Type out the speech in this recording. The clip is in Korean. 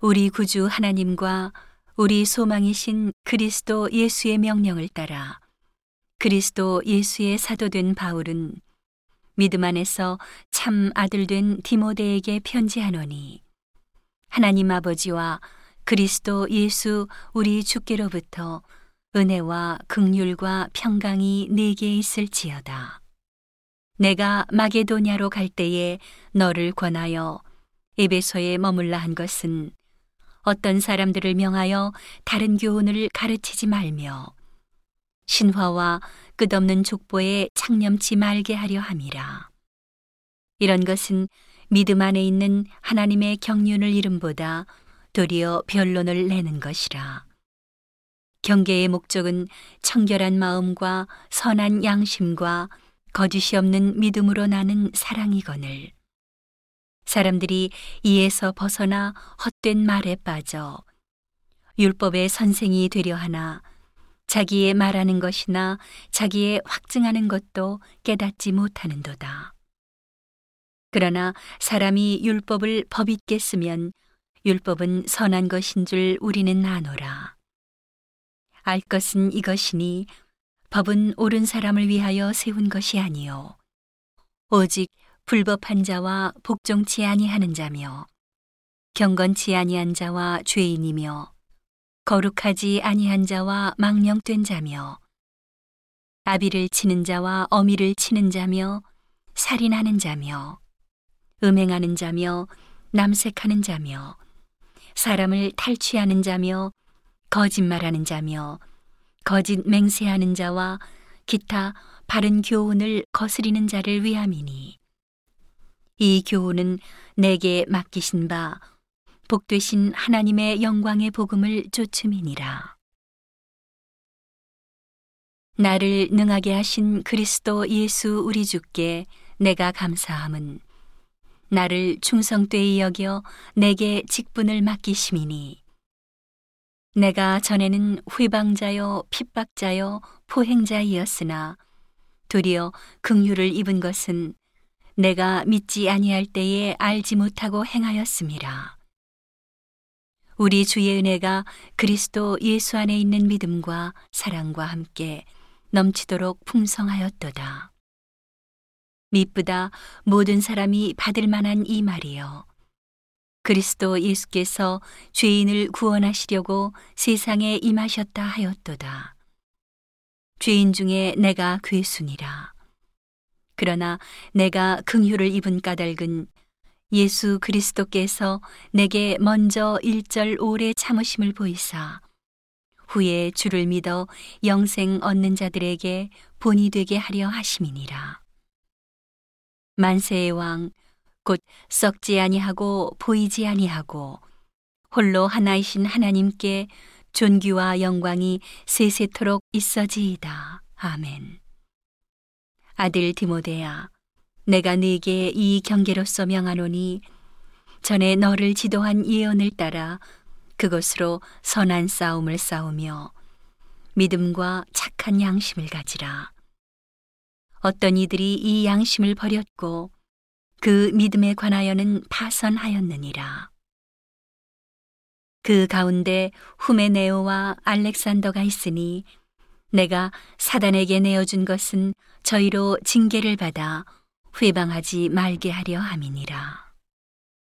우리 구주 하나님과 우리 소망이신 그리스도 예수의 명령을 따라 그리스도 예수의 사도된 바울은 믿음 안에서 참 아들된 디모데에게 편지하노니 하나님 아버지와 그리스도 예수 우리 주께로부터 은혜와 긍휼과 평강이 네게 있을지어다. 내가 마게도냐로 갈 때에 너를 권하여 에베소에 머물라 한 것은 어떤 사람들을 명하여 다른 교훈을 가르치지 말며 신화와 끝없는 족보에 창념치 말게 하려 함이라. 이런 것은 믿음 안에 있는 하나님의 경륜을 이름보다 도리어 변론을 내는 것이라. 경계의 목적은 청결한 마음과 선한 양심과 거짓이 없는 믿음으로 나는 사랑이거늘. 사람들이 이에서 벗어나 헛된 말에 빠져 율법의 선생이 되려 하나 자기의 말하는 것이나 자기의 확증하는 것도 깨닫지 못하는도다. 그러나 사람이 율법을 법있게 쓰면 율법은 선한 것인 줄 우리는 아노라. 알 것은 이것이니 법은 옳은 사람을 위하여 세운 것이 아니요 오직 불법한 자와 복종치 아니하는 자며 경건치 아니한 자와 죄인이며 거룩하지 아니한 자와 망령된 자며 아비를 치는 자와 어미를 치는 자며 살인하는 자며 음행하는 자며 남색하는 자며 사람을 탈취하는 자며 거짓말하는 자며 거짓 맹세하는 자와 기타 바른 교훈을 거스리는 자를 위함이니 이 교훈은 내게 맡기신 바 복되신 하나님의 영광의 복음을 좇음이니라. 나를 능하게 하신 그리스도 예수 우리 주께 내가 감사함은 나를 충성되이 여겨 내게 직분을 맡기심이니 내가 전에는 회방자여 핍박자여 포행자이었으나 도리어 긍휼을 입은 것은 내가 믿지 아니할 때에 알지 못하고 행하였음이라. 우리 주의 은혜가 그리스도 예수 안에 있는 믿음과 사랑과 함께 넘치도록 풍성하였도다. 미쁘다 모든 사람이 받을 만한 이 말이여. 그리스도 예수께서 죄인을 구원하시려고 세상에 임하셨다 하였도다. 죄인 중에 내가 괴수니라. 그러나 내가 긍휼을 입은 까닭은 예수 그리스도께서 내게 먼저 일절 오래 참으심을 보이사 후에 주를 믿어 영생 얻는 자들에게 본이 되게 하려 하심이니라. 만세의 왕 곧 썩지 아니하고 보이지 아니하고 홀로 하나이신 하나님께 존귀와 영광이 세세토록 있어지이다. 아멘. 아들 디모데야, 내가 네게 이 경계로서 명하노니 전에 너를 지도한 예언을 따라 그것으로 선한 싸움을 싸우며 믿음과 착한 양심을 가지라. 어떤 이들이 이 양심을 버렸고 그 믿음에 관하여는 파선하였느니라. 그 가운데 후메네오와 알렉산더가 있으니 내가 사단에게 내어준 것은 저희로 징계를 받아 회방하지 말게 하려 함이니라.